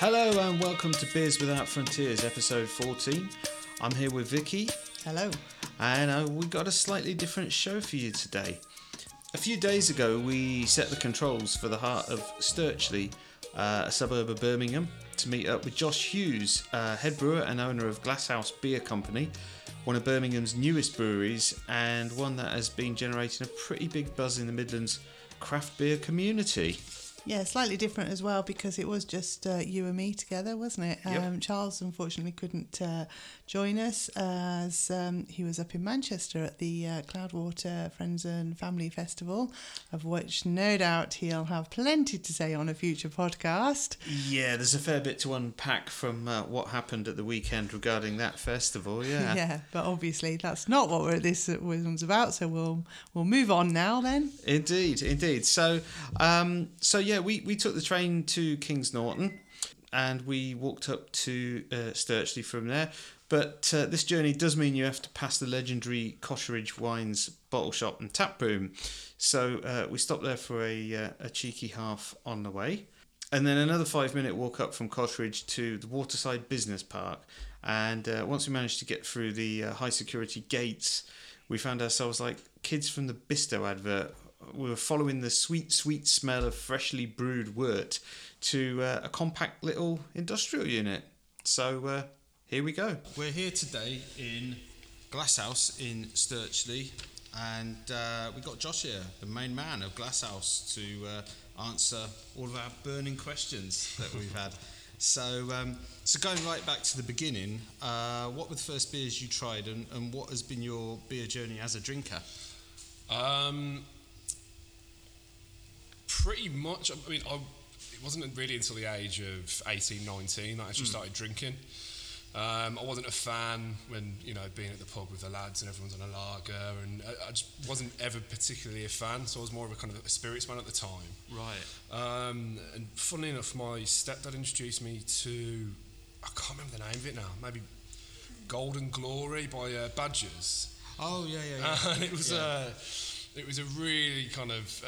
Hello and welcome to Beers Without Frontiers, episode 14. I'm here with Vicky. Hello. And we've got a slightly different show for you today. A few days ago, we set the controls for the heart of Stirchley, a suburb of Birmingham, to meet up with Josh Hughes, head brewer and owner of Glasshouse Beer Company, one of Birmingham's newest breweries and one that has been generating a pretty big buzz in the Midlands craft beer community. Yeah, slightly different as well because it was just you and me together, wasn't it? Yep. Charles unfortunately couldn't join us as he was up in Manchester at the Cloudwater Friends and Family Festival, of which no doubt he'll have plenty to say on a future podcast. Yeah, there's a fair bit to unpack from what happened at the weekend regarding that festival, yeah. Yeah, but obviously that's not what this one's about, so we'll move on now then. Indeed. So, we took the train to Kings Norton and we walked up to Stirchley from there. But this journey does mean you have to pass the legendary Cotteridge Wines bottle shop and tap room. So we stopped there for a cheeky half on the way. And then another 5-minute walk up from Cotteridge to the Waterside Business Park. And once we managed to get through the high security gates, we found ourselves like kids from the Bisto advert. We were following the sweet, sweet smell of freshly brewed wort to a compact little industrial unit. So here we go. We're here today in Glasshouse in Stirchley, and we've got Josh here, the main man of Glasshouse, to answer all of our burning questions that we've had. So going right back to the beginning, what were the first beers you tried, and what has been your beer journey as a drinker? Pretty much, I mean, it wasn't really until the age of 18, 19 that I actually started drinking. I wasn't a fan when, being at the pub with the lads and everyone's on a lager, and I just wasn't ever particularly a fan, so I was more of a kind of a spirits man at the time. Right. And funnily enough, my stepdad introduced me to, I can't remember the name of it now, maybe Golden Glory by Badgers. Oh, yeah. And it was a really kind of...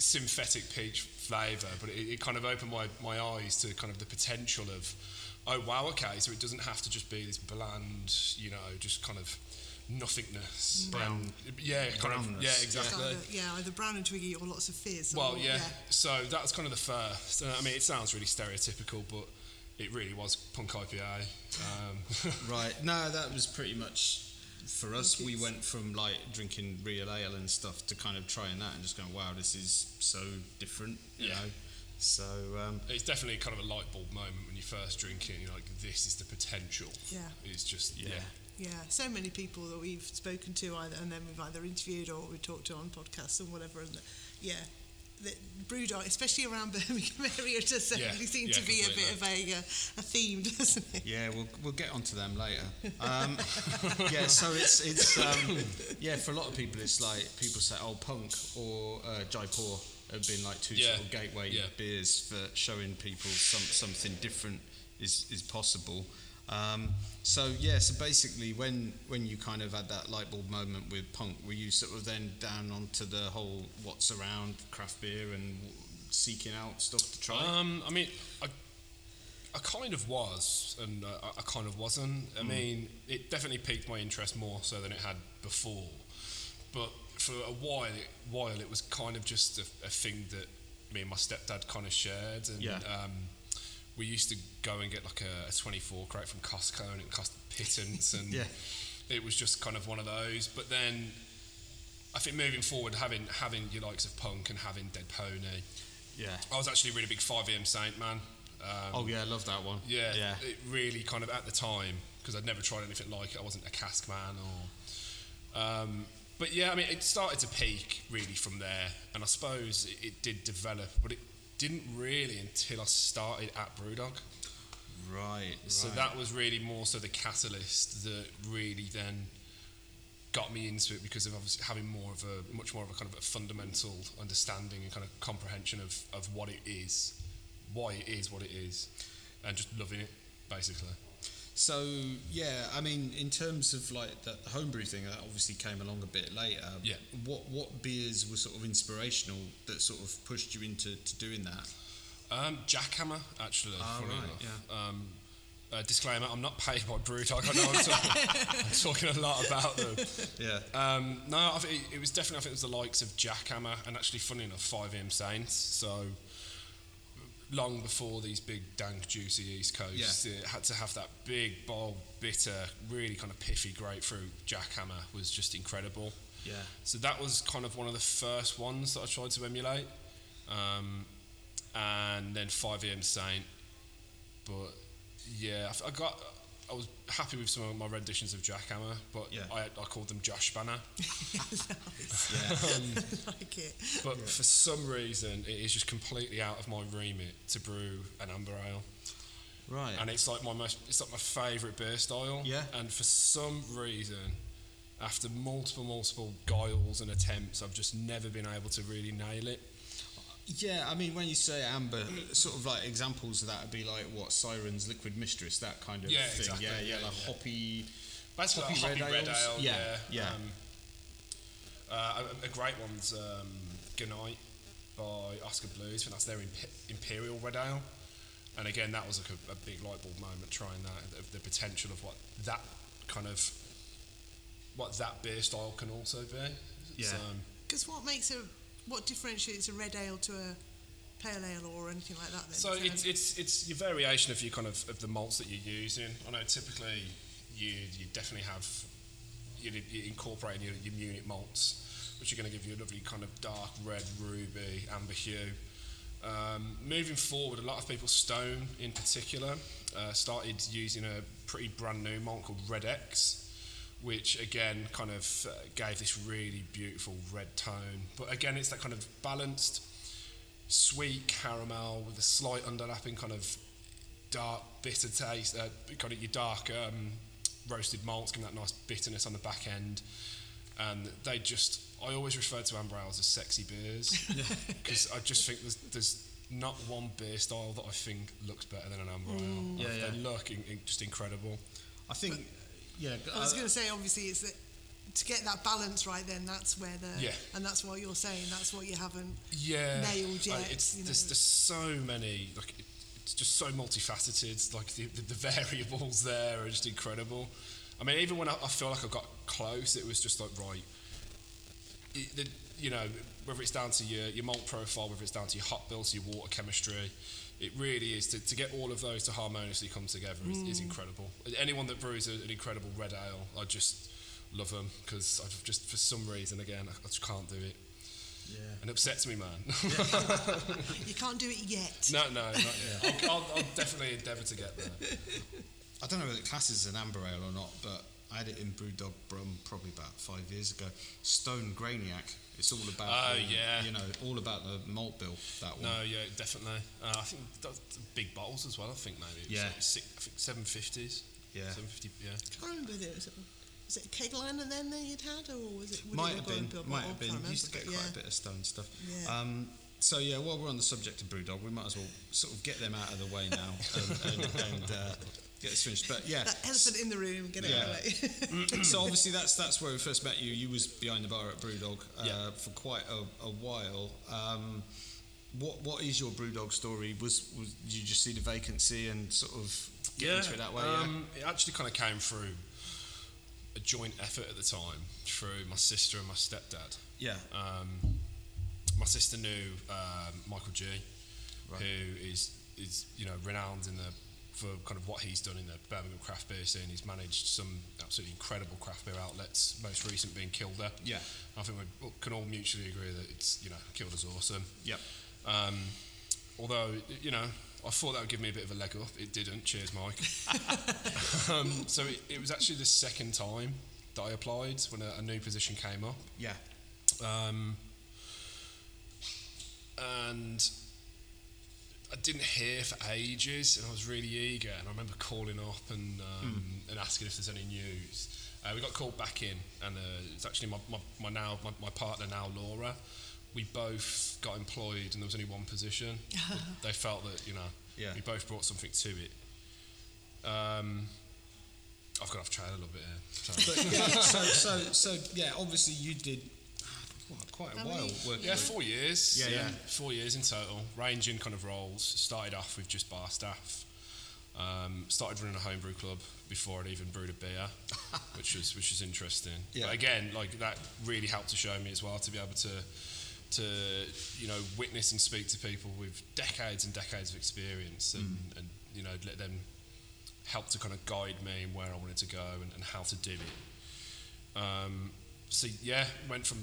synthetic peach flavour, but it kind of opened my eyes to kind of the potential of, oh wow, okay, so it doesn't have to just be this bland, just kind of nothingness. Brown. Exactly. Kind of, either brown and twiggy or lots of fizz. Well, so that's kind of the first. I mean, it sounds really stereotypical, but it really was Punk IPA. Right, no, that was pretty much... For us, we went from like drinking real ale and stuff to kind of trying that and just going, wow, this is so different, you know. So it's definitely kind of a light bulb moment when you first drink it. And you're like, this is the potential. Yeah, it's just yeah. So many people that we've spoken to, we've either interviewed or we talked to on podcasts and whatever, and the Brewdog, especially around Birmingham area, does certainly seem to be a bit of a theme, doesn't it? Yeah, we'll get onto them later. So it's for a lot of people, it's like people say, oh, Punk or Jaipur have been like two sort of gateway beers for showing people something different is possible. So basically when you kind of had that light bulb moment with Punk, were you sort of then down onto the whole what's around craft beer and seeking out stuff to try? I mean, I kind of was, and I kind of wasn't. I mean, it definitely piqued my interest more so than it had before. But for a while it was kind of just a thing that me and my stepdad kind of shared. And, we used to go and get like a 24 crate from Costco, and it cost a pittance, and it was just kind of one of those. But then I think moving forward, having your likes of Punk and having Dead Pony, I was actually a really big 5am Saint man. I love that one. Yeah, it really kind of at the time, because I'd never tried anything like it. I wasn't a cask man or. But yeah, I mean, it started to peak really from there, and I suppose it did develop, but it didn't really until I started at Brewdog. Right. So that was really more so the catalyst that really then got me into it, because of obviously having much more of a kind of a fundamental understanding and kind of comprehension of what it is, why it is what it is, and just loving it, basically. So yeah, I mean, in terms of like the homebrew thing, that obviously came along a bit later. Yeah. What beers were sort of inspirational that sort of pushed you into doing that? Jackhammer, actually. Oh, right, yeah. Disclaimer: I'm not paid by Brewdog. I know I'm talking a lot about them. Yeah. No, I think it was definitely. I think it was the likes of Jackhammer, and actually, funny enough, 5am Saint. So long before these big dank, juicy East Coasts, yeah, it had to have that big, bold, bitter, really kind of piffy grapefruit. Jackhammer was just incredible. Yeah. So that was kind of one of the first ones that I tried to emulate, and then 5am Saint, but. Yeah, I was happy with some of my renditions of Jackhammer, but yeah. I called them Josh Banner. I like it. But yeah, for some reason, it is just completely out of my remit to brew an amber ale. Right. And it's like my favourite beer style. Yeah. And for some reason, after multiple guiles and attempts, I've just never been able to really nail it. Yeah, I mean, when you say amber, sort of like examples of that would be like what, Sirens Liquid Mistress, that kind of thing. Exactly. Yeah, like hoppy. That's like hoppy red ale. Yeah. A great one's Goodnight by Oscar Blues, and that's their imperial red ale. And again, that was like a big light bulb moment trying that, the potential of what that beer style can also be. Yeah. Because what makes what differentiates a red ale to a pale ale or anything like that then? So it's your variation of your kind of the malts that you're using. I know typically you definitely have, you're incorporating your Munich malts, which are going to give you a lovely kind of dark red, ruby, amber hue. Moving forward, a lot of people, Stone in particular, started using a pretty brand new malt called Red X, which again kind of gave this really beautiful red tone. But again, it's that kind of balanced, sweet caramel with a slight underlapping kind of dark, bitter taste, kind of your dark roasted malts, giving that nice bitterness on the back end. And I always refer to amber ales as sexy beers, because I just think there's not one beer style that I think looks better than an amber ale. Yeah, they look just incredible. I think... Yeah, I was going to say, obviously, it's that to get that balance right. Then that's where and that's what you're saying. That's what you haven't nailed yet. There's so many. Like, it's just so multifaceted. Like the variables there are just incredible. I mean, even when I feel like I got close, it was just like right. Whether it's down to your malt profile, whether it's down to your hot bills, your water chemistry. It really is to get all of those to harmoniously come together is incredible. Anyone that brews an incredible red ale, I just love them, because I've just, for some reason, again, I just can't do it. Yeah. And it upsets me, man. Yeah. You can't do it yet. No, not yet. I'll definitely endeavour to get there. I don't know whether it classes as an amber ale or not, but I had it in Brewdog Brum probably about 5 years ago. Stone Graniac. It's all about all about the malt bill, that one. No, yeah, definitely. I think that's big bottles as well. I think maybe it was $750s. Yeah. 750. Yeah. I can't remember there was it a keg liner then that you'd had, or was it? Might have been. You used to get quite a bit of Stone stuff. Yeah. So yeah, while we're on the subject of Brewdog, we might as well sort of get them out of the way now and get this finished. But yeah, that elephant in the room, get it out of the way. So obviously that's where we first met you. You was behind the bar at Brewdog for quite a while. What is your Brewdog story? Was did you just see the vacancy and sort of get into it that way? It actually kind of came through a joint effort at the time through my sister and my stepdad. Yeah. My sister knew Michael G, right, who is renowned for kind of what he's done in the Birmingham craft beer scene. He's managed some absolutely incredible craft beer outlets, most recent being Kilda. Yeah. I think we can all mutually agree that it's, Kilda's awesome. Yep. Although, I thought that would give me a bit of a leg up. It didn't. Cheers, Mike. So it was actually the second time that I applied when a new position came up. Yeah. And I didn't hear for ages, and I was really eager, and I remember calling up and asking if there's any news. We got called back in, and it's actually my partner now, Laura. We both got employed, and there was only one position. They felt that we both brought something to it. I've got off trail a little bit here. Yeah, so, obviously you did quite a while. Yeah, 4 years. Yeah, 4 years in total, ranging kind of roles. Started off with just bar staff. Started running a homebrew club before I'd even brewed a beer, which was interesting. Yeah. But again, like that really helped to show me as well to be able to witness and speak to people with decades and decades of experience and you know, let them help to kind of guide me in where I wanted to go and how to do it. Went from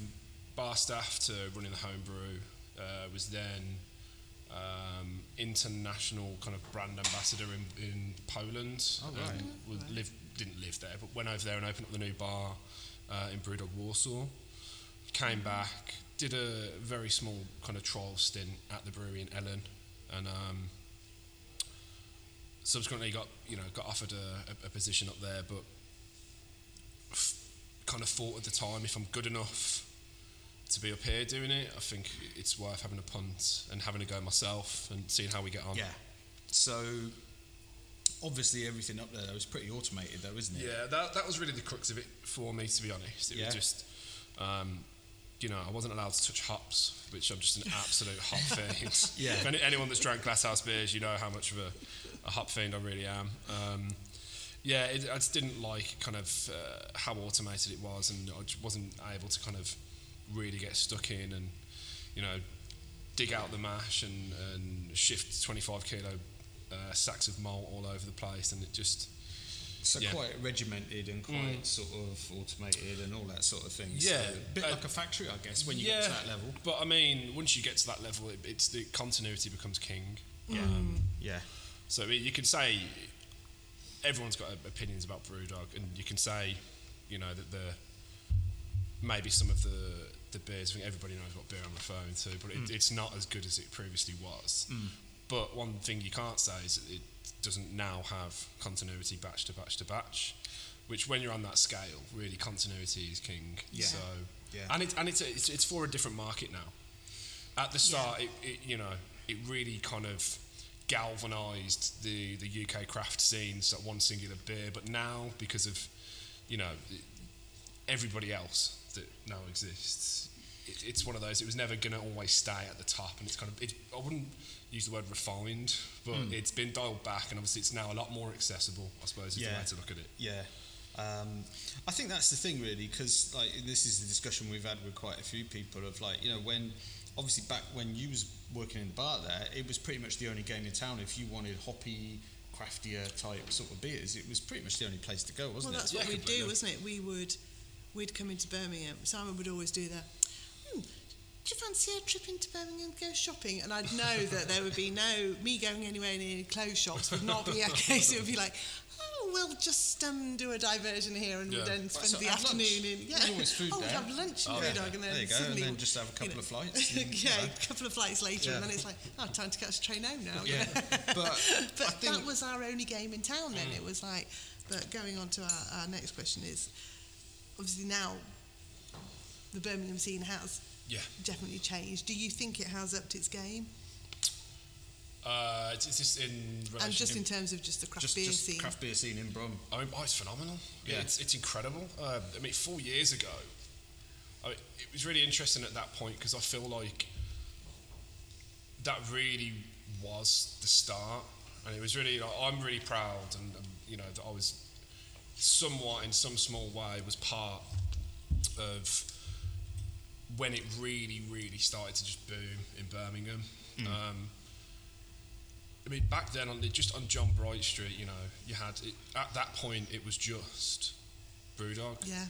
bar staff to running the homebrew. Was then international kind of brand ambassador in Poland. Oh, right. Didn't live there, but went over there and opened up the new bar in Brewdog Warsaw. Came back, did a very small kind of trial stint at the brewery in Ellen, and subsequently got offered a position up there, but kind of thought at the time, if I'm good enough to be up here doing it, I think it's worth having a punt and having a go myself and seeing how we get on. Yeah. So obviously everything up there was pretty automated though, isn't it? Yeah, that was really the crux of it for me, to be honest. It was just I wasn't allowed to touch hops, which I'm just an absolute hop fiend. Yeah. If anyone that's drank Glasshouse beers, you know how much of a hop fiend I really am. I just didn't like kind of how automated it was, and I just wasn't able to kind of really get stuck in and dig out the mash and shift 25 kilo sacks of malt all over the place, and it just quite regimented and quite sort of automated and all that sort of thing. Yeah, so a bit like a factory, I guess, when you get to that level. But I mean, once you get to that level, it's the continuity becomes king. Yeah, So you can say everyone's got opinions about Brewdog, and you can say that maybe some of the beers, I think everybody knows what beer I'm referring to, but it's not as good as it previously was. Mm. But one thing you can't say is that it doesn't now have continuity batch to batch to batch, which when you're on that scale, really continuity is king. Yeah. So, yeah. And it's for a different market now. At the start, it really kind of galvanised the UK craft scene, so one singular beer, but now because of, everybody else that now exists, it's one of those. It was never going to always stay at the top, and it's kind of. I wouldn't use the word refined, but it's been dialed back, and obviously it's now a lot more accessible, I suppose, is the way to look at it. Yeah, I think that's the thing really, because like this is the discussion we've had with quite a few people of like when obviously back when you was working in the bar there, it was pretty much the only game in town if you wanted hoppy, craftier type sort of beers. It was pretty much the only place to go, wasn't it? Well, that's what we'd do, wasn't it? We'd come into Birmingham. Simon would always do that. Do you fancy a trip into Birmingham to go shopping? And I'd know that there would be no me going anywhere in any clothes shops would not be a case. It would be like, we'll just do a diversion here and then spend the afternoon in. Yeah, always food there. We'll have lunch in Brewdog, and then there you go, suddenly, and then just have a couple of flights. A couple of flights later, and then it's like, time to catch a train home now. Yeah, but that was our only game in town. Then it was like. But going on to our next question is. Obviously now the Birmingham scene has definitely changed. Do you think it has upped its game? It's just in relation... And just in terms of just the craft beer scene. Just the craft beer scene in Brum. I mean, it's phenomenal. Yeah. It's incredible. 4 years ago, it was really interesting at that point because I feel like that really was the start. And it was really... Like, I'm really proud and that I was... somewhat in some small way was part of when it really, really started to just boom in Birmingham. Back then on John Bright Street, you had it, at that point it was just Brewdog. Yeah.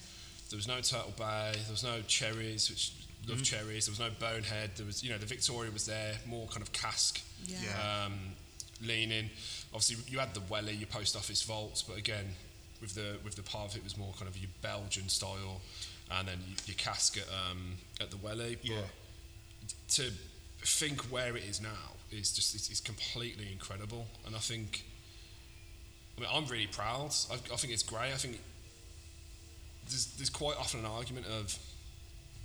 There was no Turtle Bay, there was no Cherries, which love Cherries, there was no Bonehead, there was the Victoria was there, more kind of cask. Yeah. Leaning. Obviously you had the Welly, your post office vaults, but again with the path, it was more kind of your Belgian style, and then your cask at the Welly. But to think where it is now is just it's completely incredible. And I think, I'm really proud. I think it's great. I think there's quite often an argument of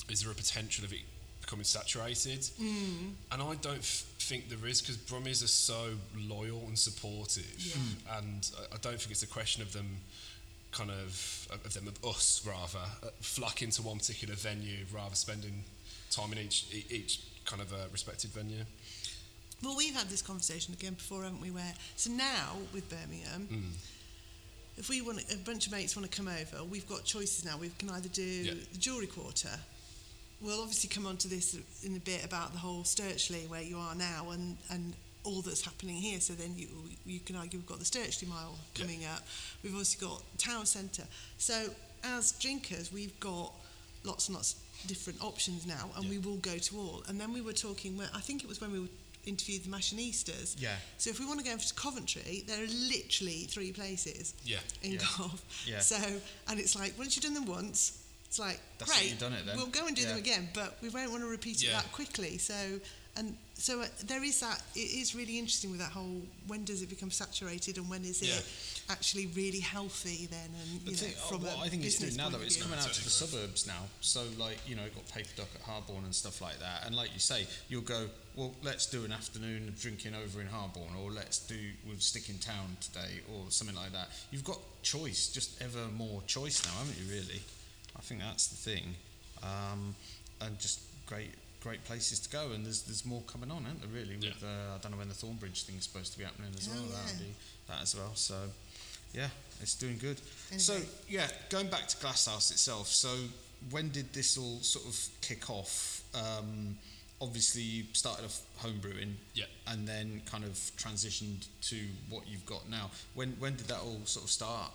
is there a potential of it becoming saturated? And I don't think there is, because Brummies are so loyal and supportive, and I don't think it's a question of them kind of them, of us rather, flocking to one particular venue rather spending time in each kind of a respected venue. Well, we've had this conversation again before, haven't we? Where so now with Birmingham, if we want a bunch of mates want to come over, we've got choices now. We can either do the Jewellery Quarter. We'll obviously come on to this in a bit about the whole Stirchley where you are now and all that's happening here. So then you can argue we've got the Stirchley Mile coming up. We've also got Town Centre. So as drinkers, we've got lots and lots of different options now, and we will go to all. And then we were talking, I think it was when we interviewed the Machinistas. Yeah. So if we want to go to Coventry, there are literally three places. Yeah. In Cov. Yeah. So and it's like once you've done them once. It's like, that's great, you've done it then. We'll go and do them again, but we won't want to repeat it that quickly. So there is that. It is really interesting with that whole, when does it become saturated and when is it actually really healthy then? And I think it's doing now though, it's coming out to the suburbs now. So like, you know, you've got Paper Duck at Harborne and stuff like that. And like you say, you'll go, well, let's do an afternoon of drinking over in Harborne, or we'll stick in town today or something like that. You've got choice, just ever more choice now, haven't you really? I think that's the thing, and just great places to go, and there's more coming on, isn't there, really, with I don't know when the Thornbridge thing is supposed to be happening as that as well, so yeah, it's doing good. Anyway. So yeah, going back to Glasshouse itself, so when did this all sort of kick off? Obviously you started off home brewing and then kind of transitioned to what you've got now. When did that all sort of start?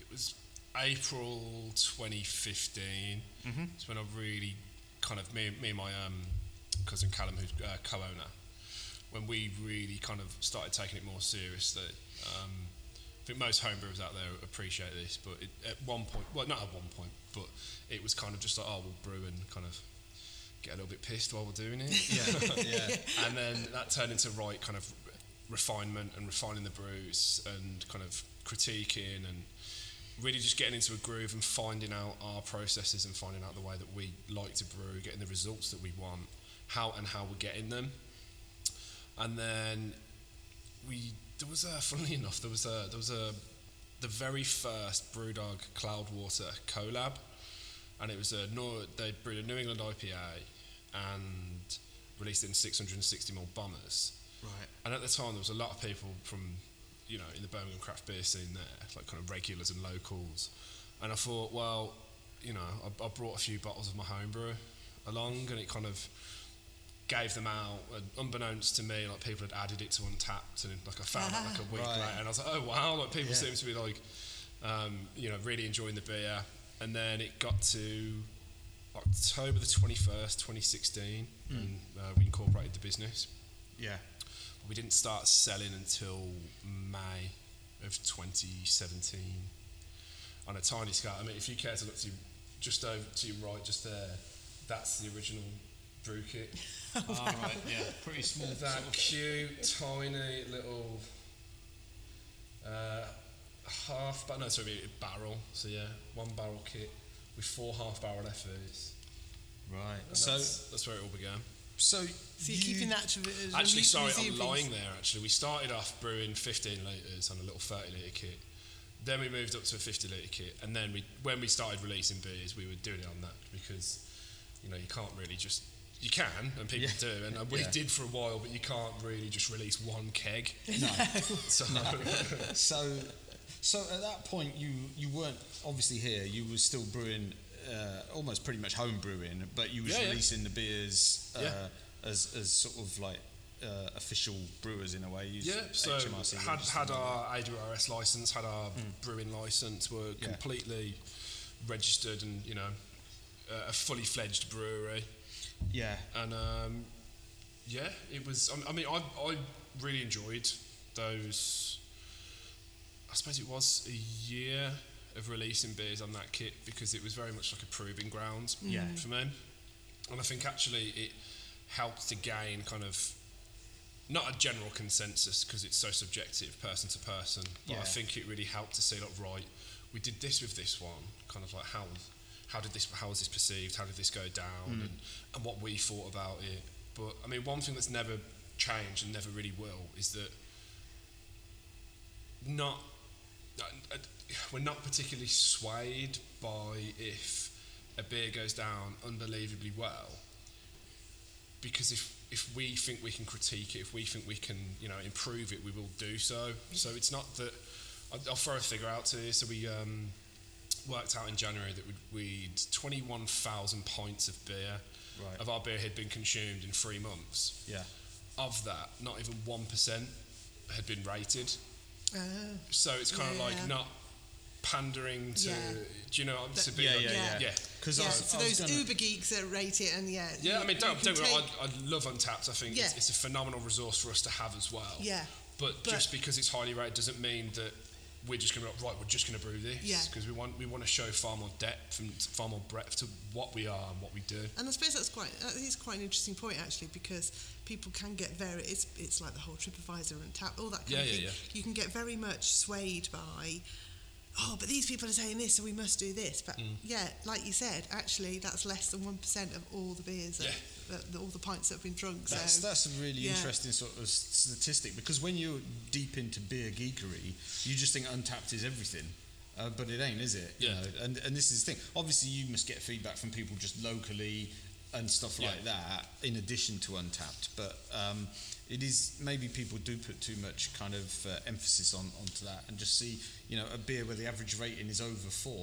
It was April 2015. Mm-hmm. It's when I really kind of me and my cousin Callum, who's co-owner, when we really kind of started taking it more seriously. I think most homebrewers out there appreciate this, but at one point, but it was kind of just like, oh, we'll brew and kind of get a little bit pissed while we're doing it. And then that turned into right kind of refinement and refining the brews and kind of critiquing and really just getting into a groove and finding out our processes and finding out the way that we like to brew, getting the results that we want, how we're getting them. And then funnily enough, there was the very first Brewdog Cloudwater collab, and it was they brewed a New England IPA and released it in 660ml bombers. Right. And at the time there was a lot of people from, you know, in the Birmingham craft beer scene there, like kind of regulars and locals. And I thought, well, you know, I brought a few bottles of my homebrew along, and it kind of gave them out. And unbeknownst to me, like, people had added it to Untappd, and like I found out like a week later, and I was like, oh wow, like people seem to be like, you know, really enjoying the beer. And then it got to October the 21st, 2016, and we incorporated the business. Yeah. We didn't start selling until May of 2017 on a tiny scale. I mean, if you care to look to just over to your right, just there, that's the original brew kit. Right, yeah, pretty small. That sort of cute, tiny little barrel. So yeah, one barrel kit with 4 half barrel FEs. Right. And so that's where it all began. So you're keeping that to actually, sorry, I'm lying there, actually. We started off brewing 15 litres on a little 30-litre kit. Then we moved up to a 50-litre kit. And then when we started releasing beers, we were doing it on that because, you know, you can't really just... You can, and people do, and we did for a while, but you can't really just release one keg. No. So at that point, you weren't obviously here. You were still brewing... almost pretty much home brewing, but you was releasing the beers as sort of like official brewers in a way. So HMRC had our AWRS license, had our brewing license, were completely registered and, you know, a fully fledged brewery. Yeah. And it was. I mean, I really enjoyed those. I suppose it was a year of releasing beers on that kit because it was very much like a proving ground for me, and I think actually it helped to gain kind of not a general consensus because it's so subjective person to person, but I think it really helped to say, like, right, we did this with this one, kind of like how was this perceived, how did this go down, and what we thought about it. But I mean, one thing that's never changed and never really will is that we're not particularly swayed by if a beer goes down unbelievably well, because if we think we can critique it, if we think we can, improve it, we will do so. So it's not that... I'll throw a figure out to you. So we worked out in January that we'd 21,000 pints of beer, right, of our beer had been consumed in 3 months. Yeah. Of that, not even 1% had been rated. Oh. So it's kind of like not pandering to... Yeah. Do you know what I'm saying? Yeah. So those uber geeks that rate it and yeah. I mean, don't I love Untappd. I think it's a phenomenal resource for us to have as well. Yeah. But just because it's highly rated doesn't mean that we're just going to be like, right, we're just going to brew this, because we want to show far more depth and far more breadth to what we are and what we do. And I suppose that is quite an interesting point, actually, because people can get very... It's like the whole TripAdvisor and Untappd, all that kind of thing. Yeah. You can get very much swayed by, oh, but these people are saying this, so we must do this. But like you said, actually, that's less than 1% of all the beers, all the pints that have been drunk. That's a really interesting sort of statistic, because when you're deep into beer geekery, you just think Untappd is everything, but it ain't, is it? Yeah. And this is the thing. Obviously, you must get feedback from people just locally and stuff like that, in addition to Untappd, but it is, maybe people do put too much kind of emphasis onto that, and just see, a beer where the average rating is over 4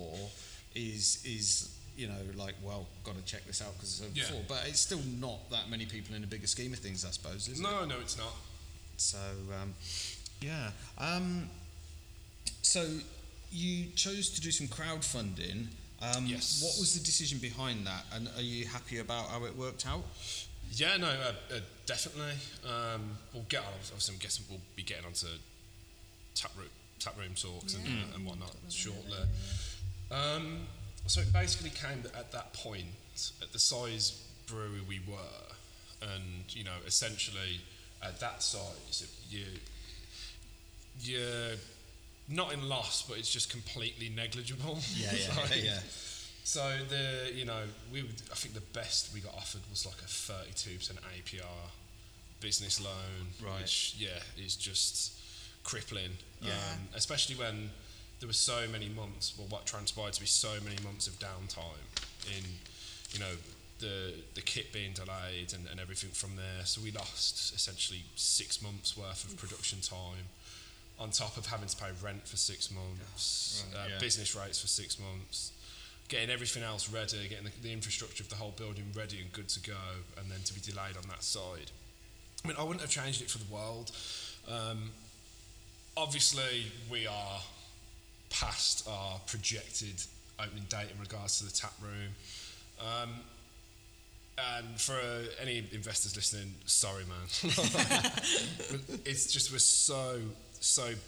is like, well, got to check this out because it's over 4, but it's still not that many people in the bigger scheme of things, I suppose, is it? No, it's not. So, so you chose to do some crowdfunding. Yes. What was the decision behind that, and are you happy about how it worked out? Yeah, no, definitely. We'll be getting onto tap room talks and whatnot shortly. So it basically came at that point, at the size brewery we were, and essentially at that size, you're not in loss, but it's just completely negligible. Yeah. So I think the best we got offered was like a 32% APR business loan, right, which is just crippling. Yeah. Especially when there were so many months, what transpired to be so many months of downtime in, the kit being delayed and everything from there. So we lost essentially 6 months worth of production time, on top of having to pay rent for 6 months, business rates for 6 months, getting everything else ready, getting the infrastructure of the whole building ready and good to go, and then to be delayed on that side. I mean, I wouldn't have changed it for the world. Obviously, we are past our projected opening date in regards to the tap room. And for any investors listening, sorry, man. It's just, we're so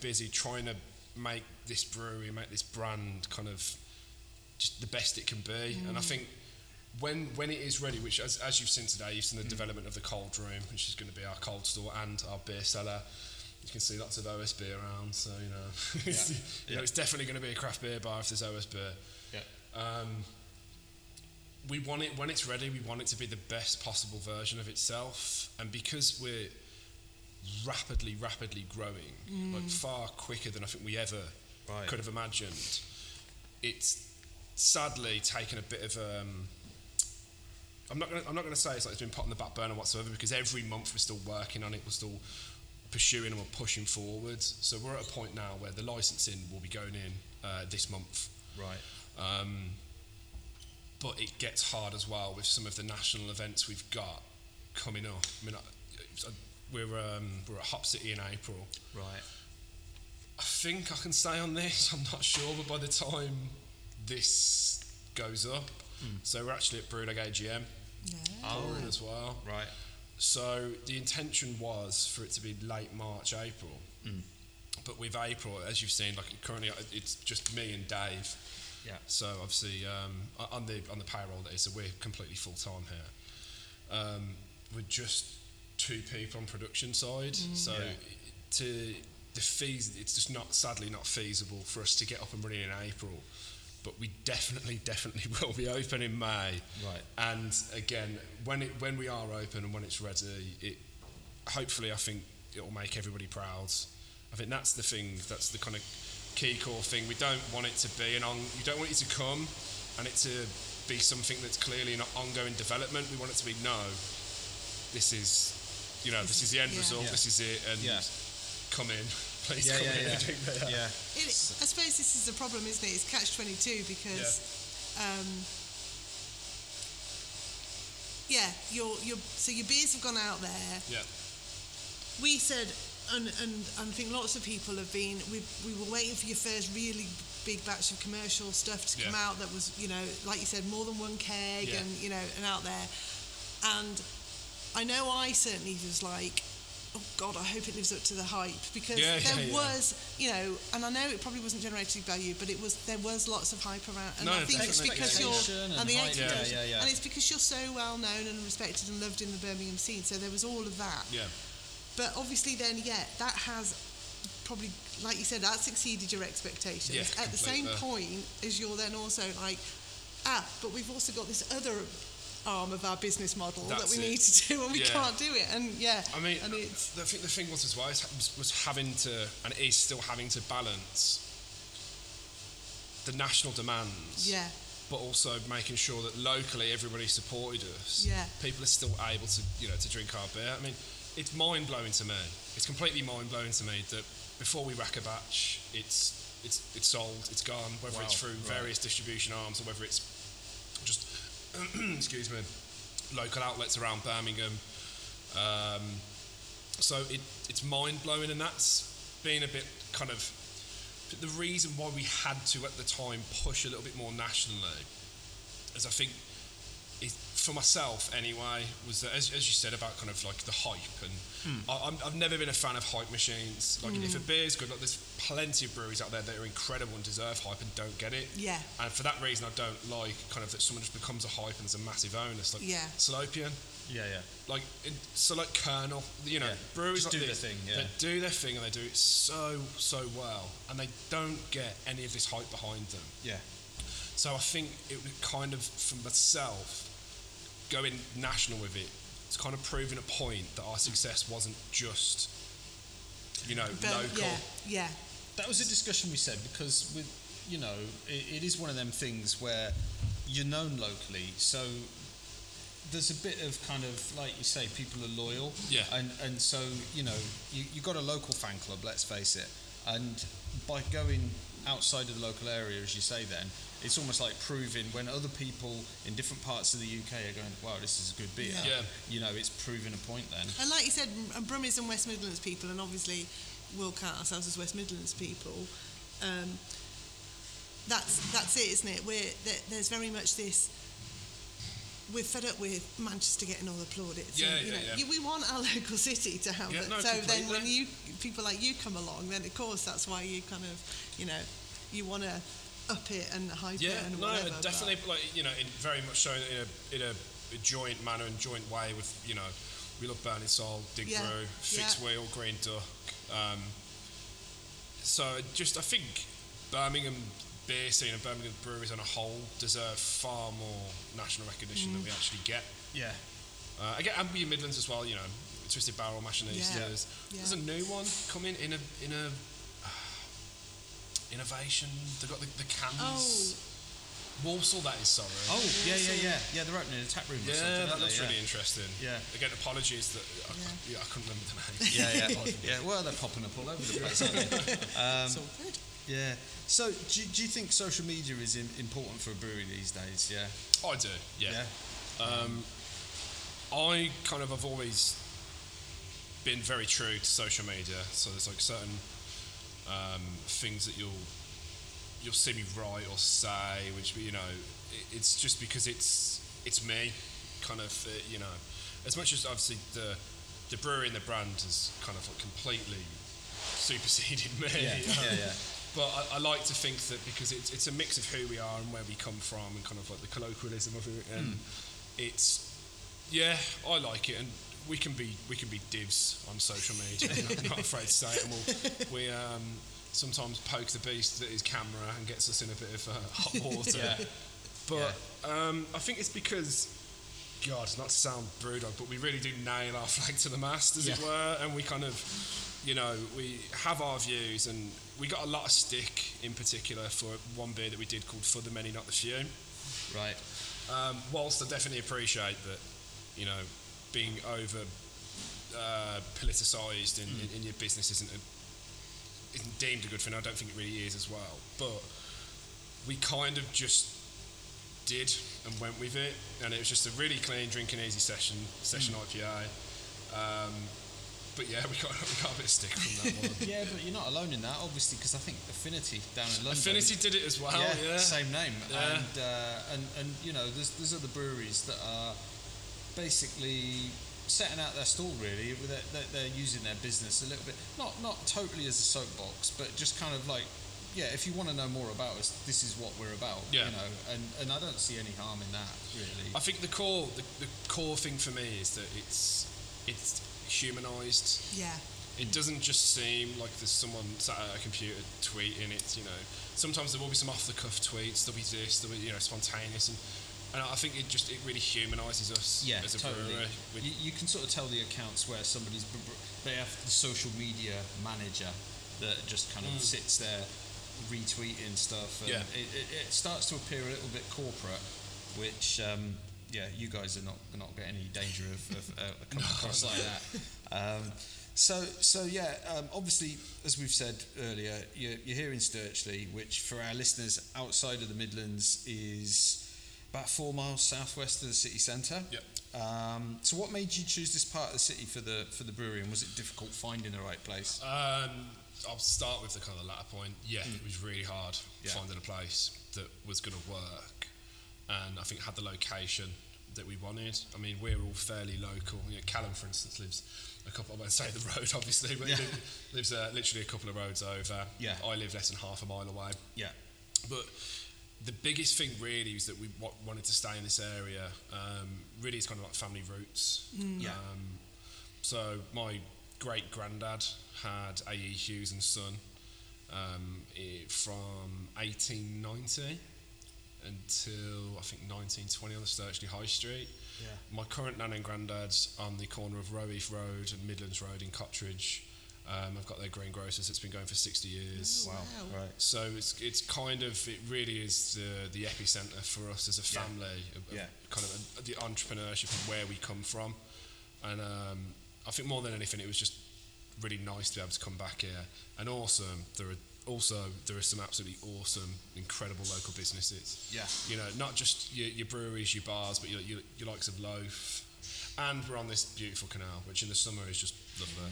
busy trying to make this brewery, make this brand kind of just the best it can be. And I think when it is ready, which as you've seen today, you've seen the development of the cold room, which is going to be our cold store and our beer cellar. You can see lots of OSB around, so it's definitely going to be a craft beer bar if there's OSB. We want it, when it's ready, we want it to be the best possible version of itself, and because we're rapidly growing, like far quicker than I think we ever could have imagined, it's sadly taken a bit of I'm not gonna say it's like it's been put on the back burner whatsoever, because every month we're still working on it, we're still pursuing and we're pushing forward. So we're at a point now where the licensing will be going in this month. Right. But it gets hard as well with some of the national events we've got coming up. I mean, we're at Hop City in April. Right. I think I can say on this, I'm not sure, but by the time this goes up, so we're actually at Brewdog AGM as well. Right. So the intention was for it to be late March, April. But with April, as you've seen, like currently it's just me and Dave. Yeah. So obviously on the payroll day, so we're completely full time here. We're just 2 people on production side, so to the fees, it's just sadly not feasible for us to get up and running in April. But we definitely will be open in May. Right. And again, when we are open and when it's ready, hopefully I think it will make everybody proud. I think that's the thing, that's the kind of key core thing. We don't want it to be you don't want it to come and it to be something that's clearly an ongoing development. We want it to be, no, this is, this is the end result, this is it, and come in. Please come in and drink that. Yeah. I suppose this is the problem, isn't it? It's catch-22 because... Yeah. So your beers have gone out there. Yeah. We said, and I think lots of people have been. We were waiting for your first really big batch of commercial stuff to come out. That was, like you said, more than one keg, and and out there. And I know I certainly was like, oh God, I hope it lives up to the hype, because there was, and I know it probably wasn't generated by you, but there was lots of hype around, and I think it's because and it's because you're so well known and respected and loved in the Birmingham scene, so there was all of that. Yeah. But obviously then, that has probably, like you said, that's exceeded your expectations. Yeah, at the same point as you're then also like, but we've also got this other arm of our business model that we need to do, and we can't do it. And I think the thing was as well was having to, and it is still having to, balance the national demands, but also making sure that locally everybody supported us. Yeah, people are still able to to drink our beer. I mean, it's mind blowing to me. It's completely mind blowing to me that before we rack a batch, it's sold, it's gone. Whether it's through various distribution arms or whether it's just excuse me, local outlets around Birmingham. So it's mind blowing, and that's been a bit kind of the reason why we had to at the time push a little bit more nationally. As I think, for myself anyway, was that as you said about kind of like the hype, and I've never been a fan of hype machines. Like if a beer's good, like there's plenty of breweries out there that are incredible and deserve hype and don't get it. Yeah. And for that reason, I don't like kind of that someone just becomes a hype and is a massive owner. It's like Salopian. Yeah, yeah. Like Colonel, breweries just like do their thing. Yeah. They do their thing and they do it so well, and they don't get any of this hype behind them. Yeah. So I think it was kind of, for myself, going national with it, it's kind of proving a point that our success wasn't just, local. Yeah. That was a discussion we said, because with, it is one of them things where you're known locally, so there's a bit of kind of, like you say, people are loyal. Yeah. And so, you've got a local fan club, let's face it. And by going outside of the local area, as you say then, it's almost like proving, when other people in different parts of the UK are going, wow, this is a good beer, it's proving a point then. And like you said, Brummies and West Midlands people, and obviously we'll count ourselves as West Midlands people, that's it, isn't it? There's very much this, we're fed up with Manchester getting all the plaudits. We want our local city to have it. Then when people like you come along, then of course that's why you kind of, you want to up it and hype it and whatever. Yeah, definitely, but in very much so in a joint manner and joint way with, we love Burning Soul, Dig Brew, Fix Wheel, Green Duck. So just, I think Birmingham beer scene and Birmingham breweries on a whole deserve far more national recognition than we actually get. Yeah. I get Ambient Midlands as well, Twisted Barrel, Mashing Easters. Yeah. There's a new one coming in a Innovation. They've got the cans. Oh. Walsall, that is, sorry. Oh, yeah. They're opening a tap room or something. Yeah, that looks really interesting. Yeah. Again, apologies that I couldn't remember the name. Well, they're popping up all over the place, aren't they? It's all good. Yeah. So, do you think social media is important for a brewery these days? Yeah. I do, yeah. I kind of have always been very true to social media, so there's like certain... things that you'll see me write or say, which it's just because it's me, kind of as much as obviously the brewery and the brand has kind of like completely superseded me. But I like to think that because it's a mix of who we are and where we come from and kind of like the colloquialism of it, and I like it, and we can be divs on social media. I'm not afraid to say it. And we sometimes poke the beast that is camera and gets us in a bit of hot water. But I think it's because God, not to sound Brewdog, but we really do nail our flag to the mast, as it were, and we kind of, you know, we have our views, and we got a lot of stick in particular for one beer that we did called For the Many, Not the Few. Right. Whilst I definitely appreciate that, you know, being over politicised in your business isn't deemed a good thing. I don't think it really is as well. But we kind of just did and went with it, and it was just a really clean, drinking easy session IPA. But yeah, we got a bit of stick from that one. Yeah, but you're not alone in that, obviously, because I think Affinity down in London. Affinity did it as well. Yeah, yeah. Same name. Yeah. And you know, there's other breweries that are basically setting out their stall, really. They're using their business a little bit, not totally as a soapbox, but just kind of like, yeah, if you want to know more about us, this is what we're about. Yeah. You know, and I don't see any harm in that, really. I think the core thing for me is that it's humanised. Yeah. It doesn't just seem like there's someone sat at a computer tweeting it. You know, sometimes there will be some off the cuff tweets. There'll be this. There'll be, you know, spontaneous and I think it really humanises us as a totally. Brewery. You can sort of tell the accounts where somebody's they have the social media manager that just kind of sits there retweeting stuff. And it starts to appear a little bit corporate, which you guys are not getting any danger of coming across like that. Obviously, as we've said earlier, you're here in Stirchley, which for our listeners outside of the Midlands is about 4 miles southwest of the city centre. Yep. So what made you choose this part of the city for the brewery, and was it difficult finding the right place? I'll start with the kind of latter point. Yeah, it was really hard finding a place that was going to work, and I think had the location that we wanted. I mean, we're all fairly local. You know, Callum, for instance, lives a couple. I won't say the road, obviously, but he lives literally a couple of roads over. Yeah, I live less than half a mile away. Yeah, but the biggest thing really was that we wanted to stay in this area. Really, it's kind of like family roots. Mm. Yeah. So my great granddad had A.E. Hughes and Son from 1890 until I think 1920 on the Stirchley High Street. Yeah. My current nan and granddad's on the corner of Roeith Road and Midlands Road in Cotteridge. I've got their greengrocers that's been going for 60 years. Oh, wow. Right. So it's kind of, it really is the epicentre for us as a family, kind of the entrepreneurship of where we come from. And I think more than anything, it was just really nice to be able to come back here. And awesome, there are some absolutely awesome, incredible local businesses. Yeah. You know, not just your breweries, your bars, but your likes of Loaf. And we're on this beautiful canal, which in the summer is just lovely.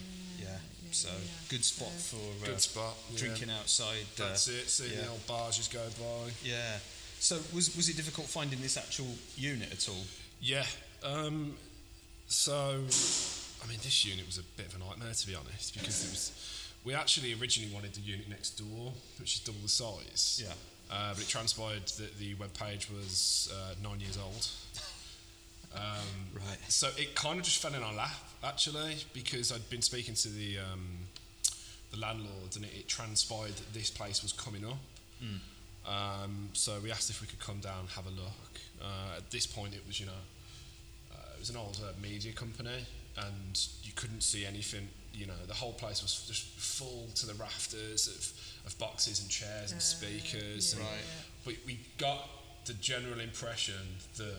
Good spot for drinking outside. That's it. Seeing the old bars just go by. Yeah. So was it difficult finding this actual unit at all? Yeah. I mean, this unit was a bit of a nightmare, to be honest, because we actually originally wanted the unit next door, which is double the size. Yeah. But it transpired that the webpage was 9 years old. Right. So it kind of just fell in our lap, actually, because I'd been speaking to the landlords, and it transpired that this place was coming up. Mm. So we asked if we could come down and have a look. At this point, it was, you know, it was an old media company, and you couldn't see anything. You know, the whole place was just full to the rafters of boxes and chairs and speakers. Yeah, right. Yeah. But we got the general impression that,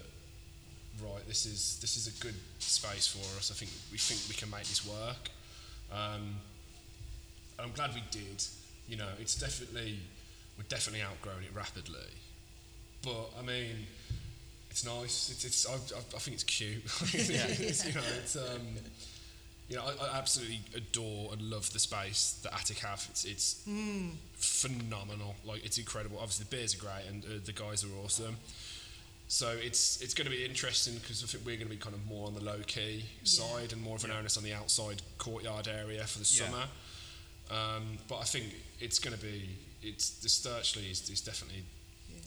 right, this is a good space for us. I think we can make this work. I'm glad we did. You know, it's definitely, we're definitely outgrowing it rapidly. But I mean, it's nice. I think it's cute. You know, it's you know, I absolutely adore and love the space that Attic have. It's phenomenal. Like, it's incredible. Obviously, the beers are great, and the guys are awesome. So it's going to be interesting, because I think we're going to be kind of more on the low-key side and more of an onus on the outside courtyard area for the summer. But I think it's going to be... the Stirchley is definitely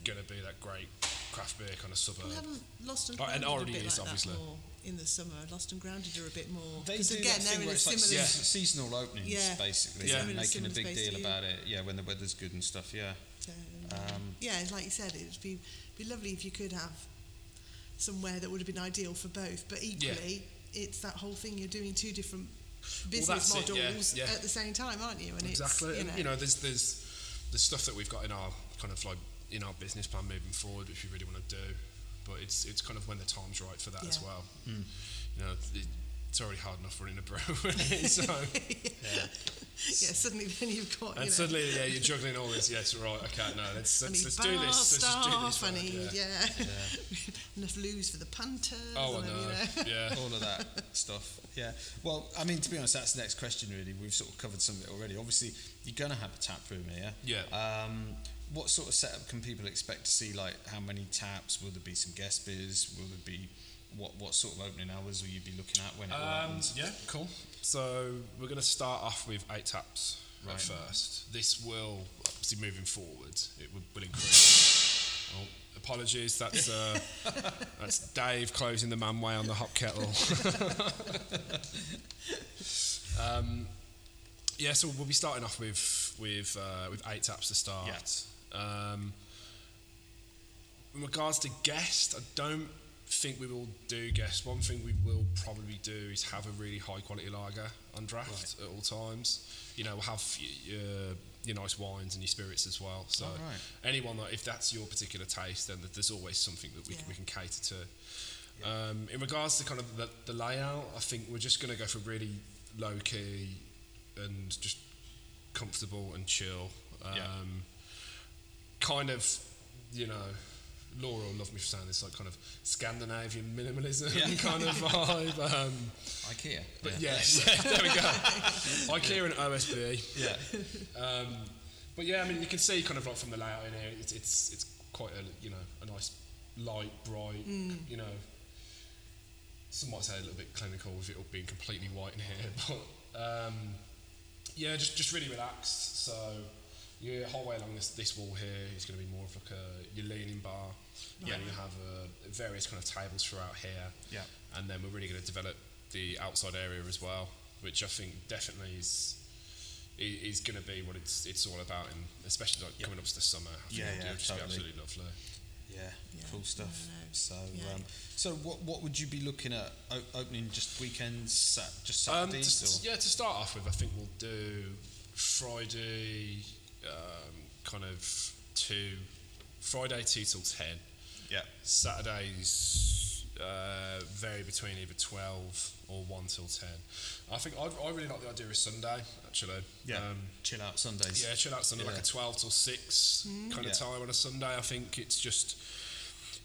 going to be that great craft beer kind of suburb. We haven't lost and grounded a bit like obviously. That more in the summer. Lost and grounded are a bit more... Because again, they're in a similar... Like seasonal openings, basically. Yeah. Making a big deal about it, when the weather's good and stuff, So, like you said, it'd be lovely if you could have somewhere that would have been ideal for both. But equally, it's that whole thing, you're doing two different business models at the same time, aren't you? And exactly. It's, you know, there's stuff that we've got in our kind of like in our business plan moving forward, which we really want to do. But it's kind of when the time's right for that as well. Mm. You know, it's already hard enough running a brewery. Suddenly then you've got. And suddenly, you're juggling all this. Yes, right. Okay, no, let's do this. Let's do this. Enough loos for the punters. Oh no, all of that stuff. Yeah. Well, I mean, to be honest, that's the next question. Really, we've sort of covered some of it already. Obviously, you're going to have a tap room here. Yeah. What sort of setup can people expect to see? Like, how many taps? Will there be some guest beers? Will there be what sort of opening hours will you be looking at when it all happens? Yeah, cool. So we're going to start off with 8 taps at first. This will, obviously, moving forward, it will increase. Oh, apologies, that's Dave closing the manway on the hot kettle. Yeah, so we'll be starting off with 8 taps to start. Yeah. In regards to guests, I don't think we will do guests. One thing we will probably do is have a really high quality lager on draft at all times. You know, we'll have your nice wines and your spirits as well. So anyone that, if that's your particular taste, then there's always something that we can cater to. Yeah. In regards to kind of the layout, I think we're just going to go for really low key and just comfortable and chill. Kind of, you know, Laura will love me for saying this, like kind of Scandinavian minimalism kind of vibe. IKEA. But there we go. IKEA and OSB. Yeah. But yeah, I mean, you can see kind of like from the layout in here, it's quite a, you know, a nice light, bright, you know, some might say a little bit clinical with it all being completely white in here, but just really relaxed. So your whole way along this wall here is going to be more of like your leaning bar. Right. Yeah, you have various kind of tables throughout here. Yeah, and then we're really going to develop the outside area as well, which I think definitely is going to be what it's all about, and especially like coming up to the summer. I think it'll just be absolutely lovely. Yeah, cool stuff. So what would you be looking at opening? Just weekends, just Saturdays? To start off with, I think we'll do Friday, kind of Friday 2 till 10. Yeah. Saturdays vary between either 12 or 1 till 10. I think I really like the idea of Sunday actually. Yeah. Chill out Sundays. Yeah, chill out Sunday like a 12 till 6 kind of time on a Sunday. I think it's just,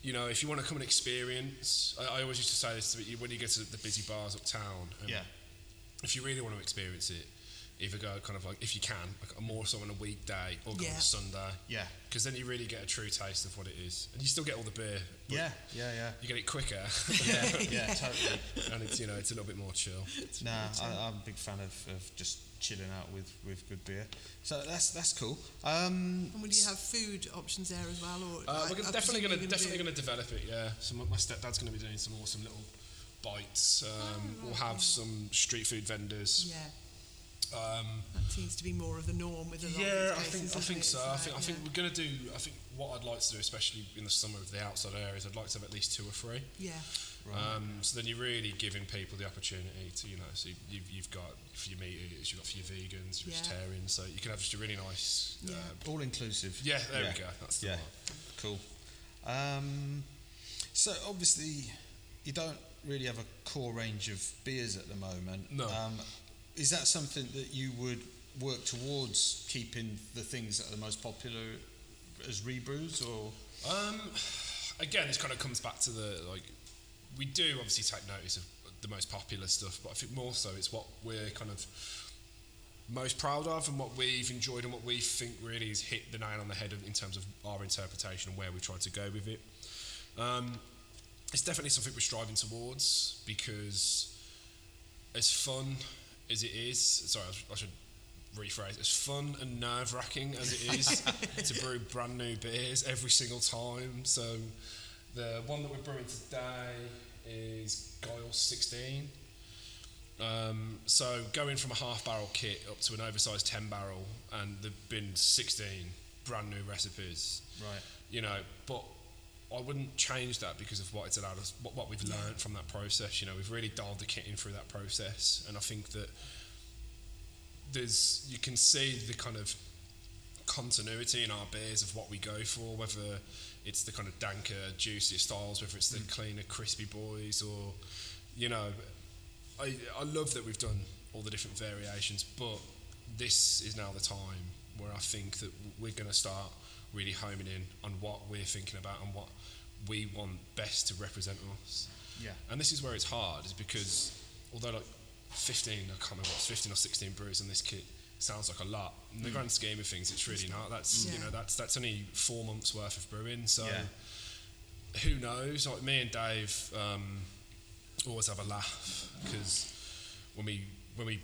you know, if you want to come and experience, I always used to say this when you get to the busy bars uptown. If you really want to experience it, either go kind of like, if you can, like more so on a weekday or go on a Sunday. Yeah. Because then you really get a true taste of what it is. And you still get all the beer. Yeah. You get it quicker. Yeah, totally. And it's, you know, it's a little bit more chill. I'm a big fan of just chilling out with good beer. So that's cool. And will you have food options there as well? Or like, we're definitely going to develop it, yeah. So my stepdad's going to be doing some awesome little bites. We'll have some street food vendors. Yeah. That seems to be more of the norm with a lot of these cases. I think we're going to do. I think what I'd like to do, especially in the summer of the outside areas, I'd like to have at least 2 or 3. Yeah. Right. So then you're really giving people the opportunity to, you know, so you've got for your meat eaters, you've got for your vegans, your vegetarians, so you can have just a really nice, all inclusive. Yeah. There we go. That's the one. Cool. So obviously, you don't really have a core range of beers at the moment. No. Is that something that you would work towards, keeping the things that are the most popular as rebrews, or? Again, this kind of comes back to we do obviously take notice of the most popular stuff, but I think more so it's what we're kind of most proud of and what we've enjoyed and what we think really has hit the nail on the head in terms of our interpretation and where we tried to go with it. It's definitely something we're striving towards because it's fun as it is, sorry, I should rephrase, as fun and nerve-wracking as it is to brew brand new beers every single time. So the one that we're brewing today is Guile 16. So going from a half-barrel kit up to an oversized 10-barrel, and there've been 16 brand new recipes. Right. You know, but I wouldn't change that because of what it's allowed us, what we've learned from that process. You know, we've really dialed the kit in through that process, and I think that there's, you can see the kind of continuity in our beers of what we go for, whether it's the kind of danker, juicier styles, whether it's the cleaner, crispy boys, or, you know, I love that we've done all the different variations, but this is now the time where I think that we're going to start really homing in on what we're thinking about and what we want best to represent us. Yeah. And this is where it's hard, is because although like 15, I can't remember what's 15 or 16 brews on this kit sounds like a lot, in the grand scheme of things it's really not. That's you know, that's only 4 months worth of brewing, so who knows. Like me and Dave always have a laugh, because when we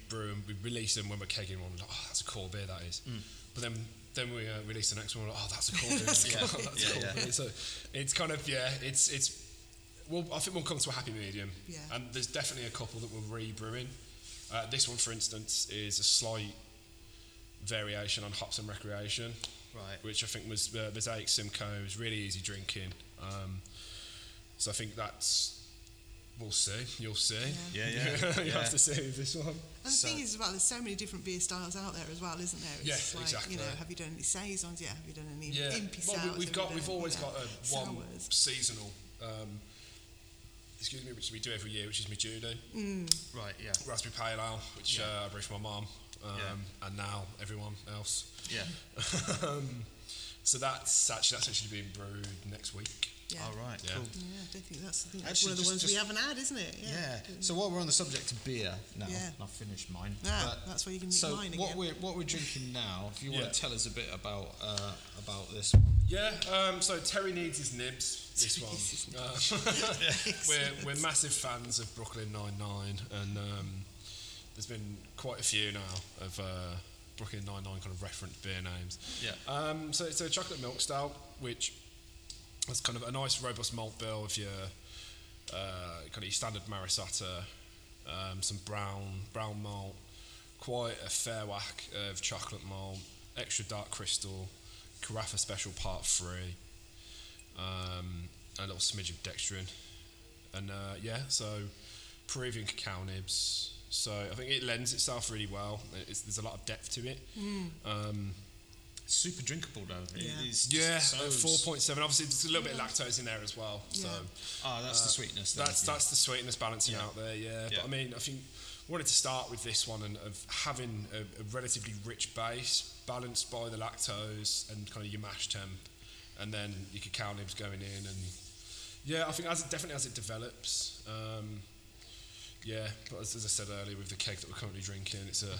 brew them, we release them when we're kegging one, we're like, oh, that's a cool beer, that is. But then we release the next one, we're like, oh, that's a cool beer. That's a cool beer. So it's kind of, it's well, I think we'll come to a happy medium. Yeah. And there's definitely a couple that we're re-brewing. This one, for instance, is a slight variation on Hops and Recreation, right? Which I think was Mosaic Simcoe, was really easy drinking. So I think that's, we'll see, you'll see. Yeah. You have to see this one. And the thing is, as well, there's so many different beer styles out there as well, isn't there? It's like, exactly. You know, have you done any saisons? Yeah, have you done any impy sours? Well, we've always got one seasonal. Excuse me, which we do every year, which is my Judo. Right, yeah. Raspberry Pale Ale, which I brew for my mum, and now everyone else. Yeah. So that's actually being brewed next week. Yeah. Oh, right, cool. Yeah, I don't think that's one of the ones we haven't had, isn't it? Yeah. So while we're on the subject of beer now, I've finished mine. That's where you can make mine again. So what we're drinking now, if you want to tell us a bit about this one. Yeah, so Terry Needs His Nibs, this one. We're massive fans of Brooklyn Nine-Nine, and there's been quite a few now of Brooklyn Nine-Nine kind of reference beer names. Yeah. So it's a chocolate milk stout, which... It's kind of a nice robust malt bill with your kind of your standard Marisata, some brown malt, quite a fair whack of chocolate malt, extra dark crystal, Carafa Special Part 3, a little smidge of dextrin, and so Peruvian cacao nibs. So I think it lends itself really well. There's a lot of depth to it. Super drinkable though. Yeah, 4.7. Obviously, there's a little bit of lactose in there as well. Yeah. So, that's the sweetness. That's the sweetness balancing out there. Yeah, but I mean, I think I wanted to start with this one and of having a relatively rich base, balanced by the lactose and kind of your mash temp, and then your cacao nibs going in, and I think as it develops. But as I said earlier, with the keg that we're currently drinking, it's a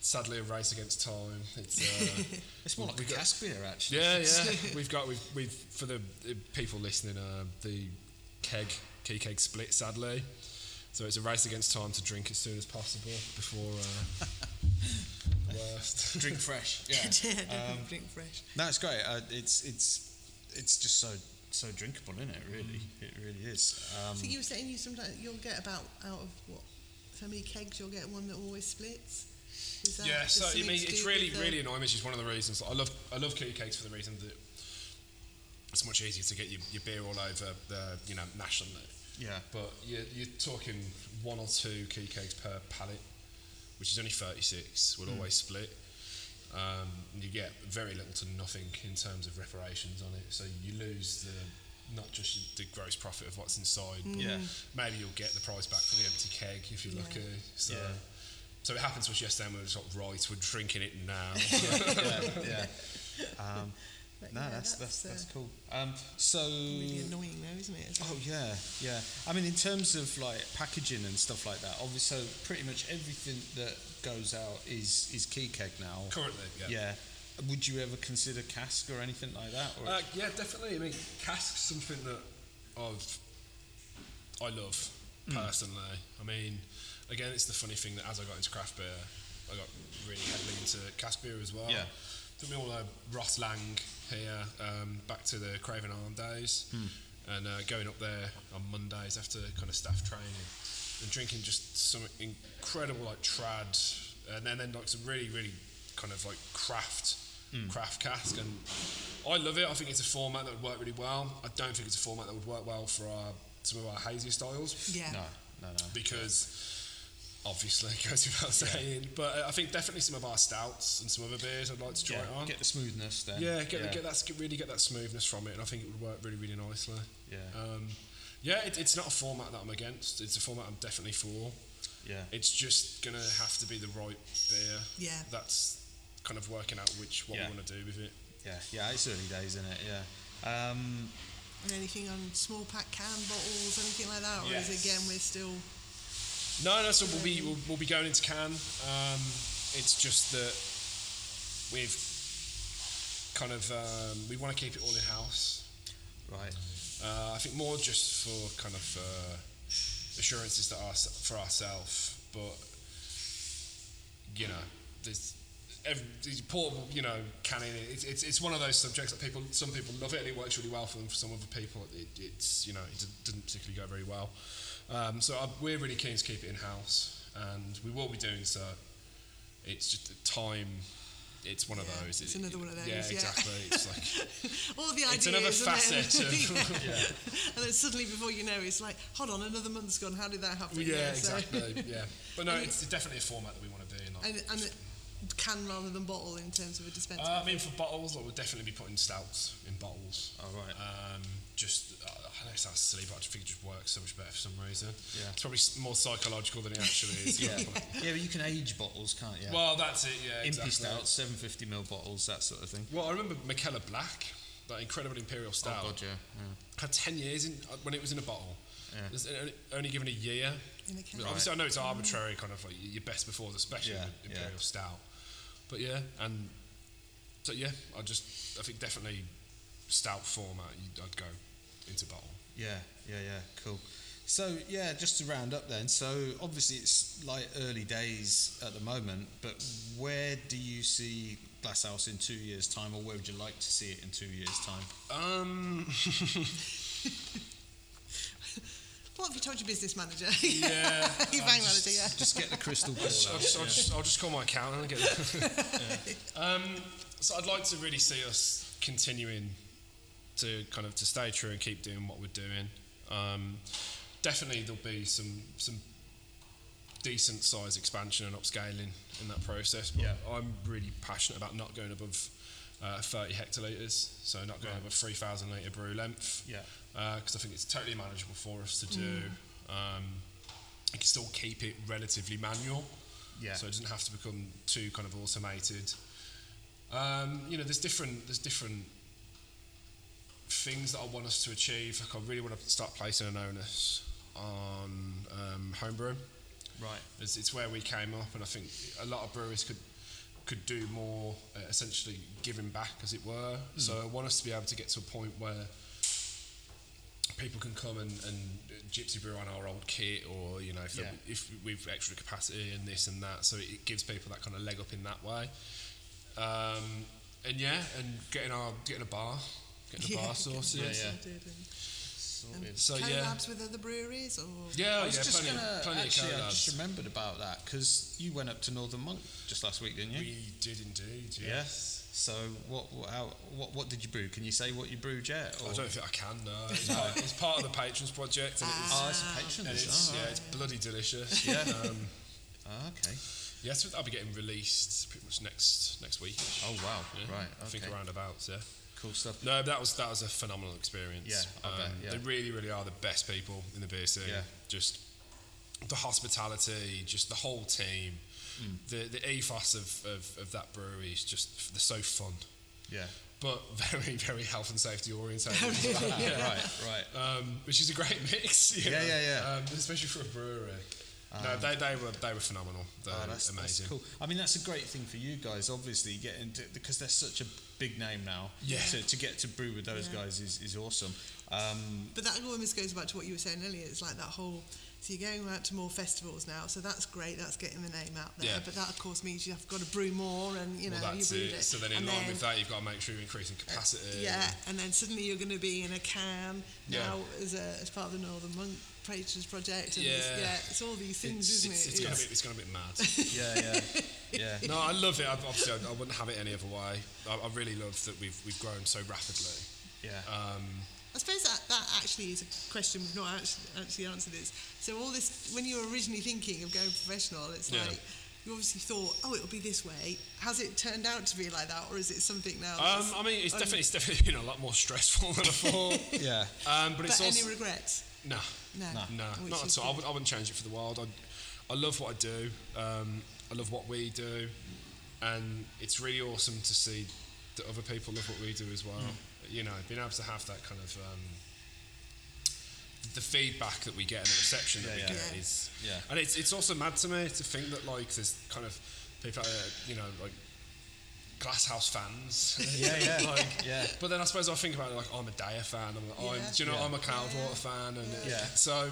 sadly a race against time. It's it's more like a cask beer, actually. Yeah. We've for the people listening, the keg split, sadly. So it's a race against time to drink as soon as possible before worst. Drink fresh. Yeah. Drink fresh. No, it's great. It's just so drinkable, isn't it? Really, it really is. So you were saying you'll get about out of what? How many kegs you'll get one that always splits? Yeah, so I mean, it's really, really annoying. Which is one of the reasons I love key cakes, for the reason that it's much easier to get your beer all over the mash on there. Yeah. But you're talking 1 or 2 key cakes per pallet, which is only 36. Will always split. You get very little to nothing in terms of reparations on it. So you lose not just the gross profit of what's inside. But maybe you'll get the price back for the empty keg if you're lucky. So. Yeah. So it happened to us yesterday, and we were sort of right. We're drinking it now. That's cool. So really annoying though, isn't it? Oh yeah. I mean, in terms of like packaging and stuff like that, obviously, pretty much everything that goes out is key keg now. Currently, yeah. Would you ever consider cask or anything like that? Or definitely. I mean, cask's something that I love personally. I mean. Again, it's the funny thing that as I got into craft beer, I got really heavily into cask beer as well. Yeah. Took me all the Ross Lang here, back to the Craven Arm days, and going up there on Mondays after kind of staff training and drinking just some incredible like trad, and then like some really, really kind of like craft craft cask, and I love it. I think it's a format that would work really well. I don't think it's a format that would work well for some of our hazy styles. Yeah. No. Because obviously it goes without saying. Yeah. But I think definitely some of our stouts and some other beers I'd like to try it on. Get the smoothness then. Get that smoothness from it, and I think it would work really, really nicely. Yeah. It's not a format that I'm against. It's a format I'm definitely for. Yeah. It's just gonna have to be the right beer. Yeah. That's kind of working out what we want to do with it. Yeah, it's early days, isn't it? Yeah. And anything on small pack can bottles, anything like that, or is it, again, we're still? No. So we'll be going into can. It's just that we've kind of we want to keep it all in house. Right. I think more just for kind of assurances that for ourselves, but you know, there's. Portable, you know, canning. It's one of those subjects that some people love it and it works really well for them. For some other people, it doesn't particularly go very well. So we're really keen to keep it in house, and we will be doing so. It's just the time. It's one of those. It's another one of those. Yeah, exactly. It's like all the ideas. It's another facet of. And then suddenly, before you know, it's like, hold on, another month's gone. How did that happen? Yeah, exactly. Yeah, but no, it's definitely a format that we want to be in. And can rather than bottle in terms of a dispenser? I mean, for bottles, we'll definitely be putting stouts in bottles. Oh, right. I know it sounds silly, but I think it just works so much better for some reason. Yeah. It's probably more psychological than it actually is. But you can age bottles, can't you? Well, that's it, yeah, exactly. Impy stouts, 750ml bottles, that sort of thing. Well, I remember McKellar Black, that incredible imperial stout. Oh, God, yeah. Had 10 years when it was in a bottle. Yeah. Only given a year. Right. Obviously, I know it's arbitrary, kind of like your best before, especially the imperial stout. But I think definitely stout format. I'd go into bottle. Yeah, cool. So just to round up then. So obviously it's like early days at the moment, but where do you see Glasshouse in 2 years' time, or where would you like to see it in 2 years' time? What have you told your business manager? Just get the crystal ball. I'll just call my accountant and get it. So I'd like to really see us continuing to kind of to stay true and keep doing what we're doing. Definitely there'll be some decent size expansion and upscaling in that process. But I'm really passionate about not going above 30 hectolitres, so not going above 3,000 litre brew length. Yeah. Because I think it's totally manageable for us to do. You can still keep it relatively manual, so it doesn't have to become too kind of automated. There's different things that I want us to achieve. Like I really want to start placing an onus on homebrewing. Right, it's where we came up, and I think a lot of brewers could do more, essentially giving back, as it were. So I want us to be able to get to a point where people can come and gypsy brew on our old kit, or if we've extra capacity and this and that, so it gives people that kind of leg up in that way. And getting a bar sorted. So collabs with other breweries, or I just remembered about that because you went up to Northern Monk just last week, didn't you? We did indeed. Yes. So what did you brew? Can you say what you brewed yet? Or? I don't think I can. No, it's part of the Patrons project. And it's a Patrons. It's bloody delicious. Yeah. Okay. Yeah, so that'll be getting released pretty much next week. Oh wow! Yeah. Right. Okay. I think around about. Yeah. Cool stuff. No, that was a phenomenal experience. Yeah, I bet, They really, really are the best people in the beer scene. Yeah. Just the hospitality, just the whole team. The ethos of that brewery is just, they're so fun. Yeah. But very, very health and safety oriented. Right. Which is a great mix. Yeah. Especially for a brewery. No, they were phenomenal. That's amazing. That's cool. I mean, that's a great thing for you guys, obviously, because they're such a big name now. Yeah. To get to brew with those guys is awesome. But that almost goes back to what you were saying earlier. It's like that whole. So you're going out to more festivals now, so that's great. That's getting the name out there. Yeah. But that, of course, means you've got to brew more, and you brewed it. So then, in line with that, you've got to make sure you're increasing capacity. And then suddenly you're going to be in a can now as part of the Northern Monk Patrons project, and it's all these things, isn't it? It's going to be mad. Yeah. No, I love it. Obviously, I wouldn't have it any other way. I really love that we've grown so rapidly. Yeah. I suppose that actually is a question we've not actually answered. Is so all this when you were originally thinking of going professional, it's like you obviously thought, oh, it'll be this way. Has it turned out to be like that, or is it something now? I mean, it's definitely been a lot more stressful than I thought. Yeah. But it's also, any regrets? No, not at all. I wouldn't change it for the world. I love what I do. I love what we do, and it's really awesome to see that other people love what we do as well. Mm. You know, being able to have that kind of the feedback that we get and the reception that we get is, and it's also mad to me to think that like there's kind of people, you know, like Glasshouse fans. But then I suppose I think about it like, oh, I'm a Daya fan. I'm like, I'm a Cloudwater fan, and so.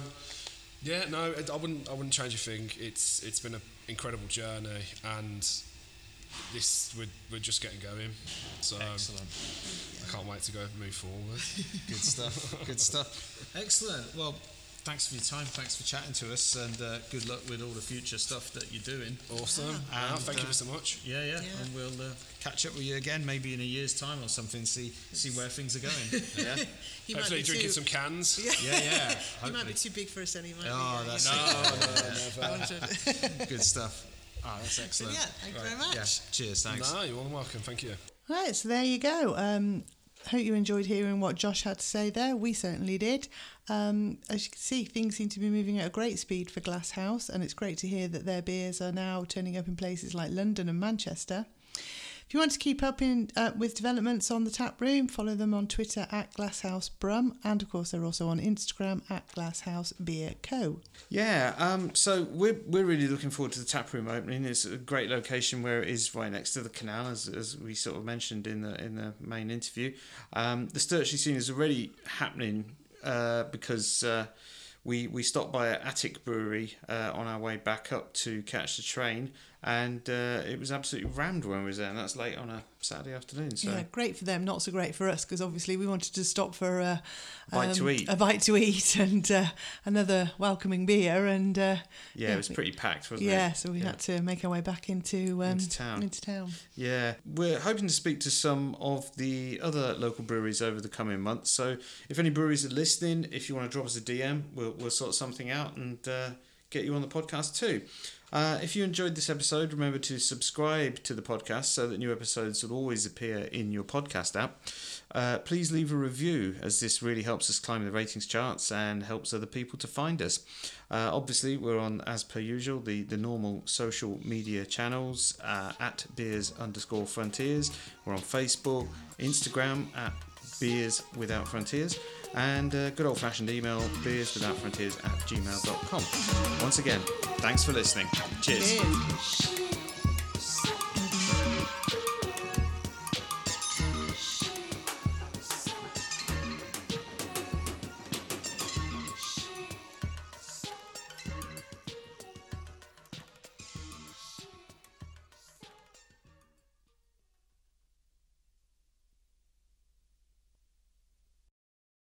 Yeah, no, I wouldn't change a thing. It's been an incredible journey, and this we're just getting going. So excellent. I can't wait to move forward. Good stuff. Excellent. Well, thanks for your time. Thanks for chatting to us, and good luck with all the future stuff that you're doing. Awesome. And thank you so much. Yeah. And we'll catch up with you again, maybe in a year's time or something. See where things are going. Yeah. Hopefully you're drinking some cans. Yeah. He might be too big for us anyway. Oh, that's no, never. Good stuff. Oh, that's excellent. Yeah, thank you very much. Yeah. Cheers. Thanks. No, you're welcome. Thank you. Right, so there you go. Hope you enjoyed hearing what Josh had to say there. We certainly did. As you can see, things seem to be moving at a great speed for Glasshouse, and it's great to hear that their beers are now turning up in places like London and Manchester. If you want to keep up with developments on the tap room, follow them on Twitter @GlasshouseBrum, and of course they're also on Instagram @GlasshouseBeerCo. Yeah, so we're really looking forward to the tap room opening. It's a great location where it is right next to the canal, as we sort of mentioned in the main interview. The Stirchley scene is already happening because. We stopped by at Attic Brewery on our way back up to catch the train, and it was absolutely rammed when we was there, and that's late on a Saturday afternoon. So. Yeah, great for them, not so great for us, because obviously we wanted to stop for a bite to eat and another welcoming beer. And it was pretty packed, wasn't it? Yeah, so we had to make our way back into town. Yeah, we're hoping to speak to some of the other local breweries over the coming months, so if any breweries are listening, if you want to drop us a DM, we'll sort something out and get you on the podcast too. If you enjoyed this episode, remember to subscribe to the podcast so that new episodes will always appear in your podcast app. Please leave a review, as this really helps us climb the ratings charts and helps other people to find us. Obviously, we're on, as per usual, the normal social media channels, @beers_frontiers. We're on Facebook, Instagram, @beerswithoutfrontiers, and good old-fashioned email, beerswithoutfrontiers@gmail.com. Once again, thanks for listening. Cheers.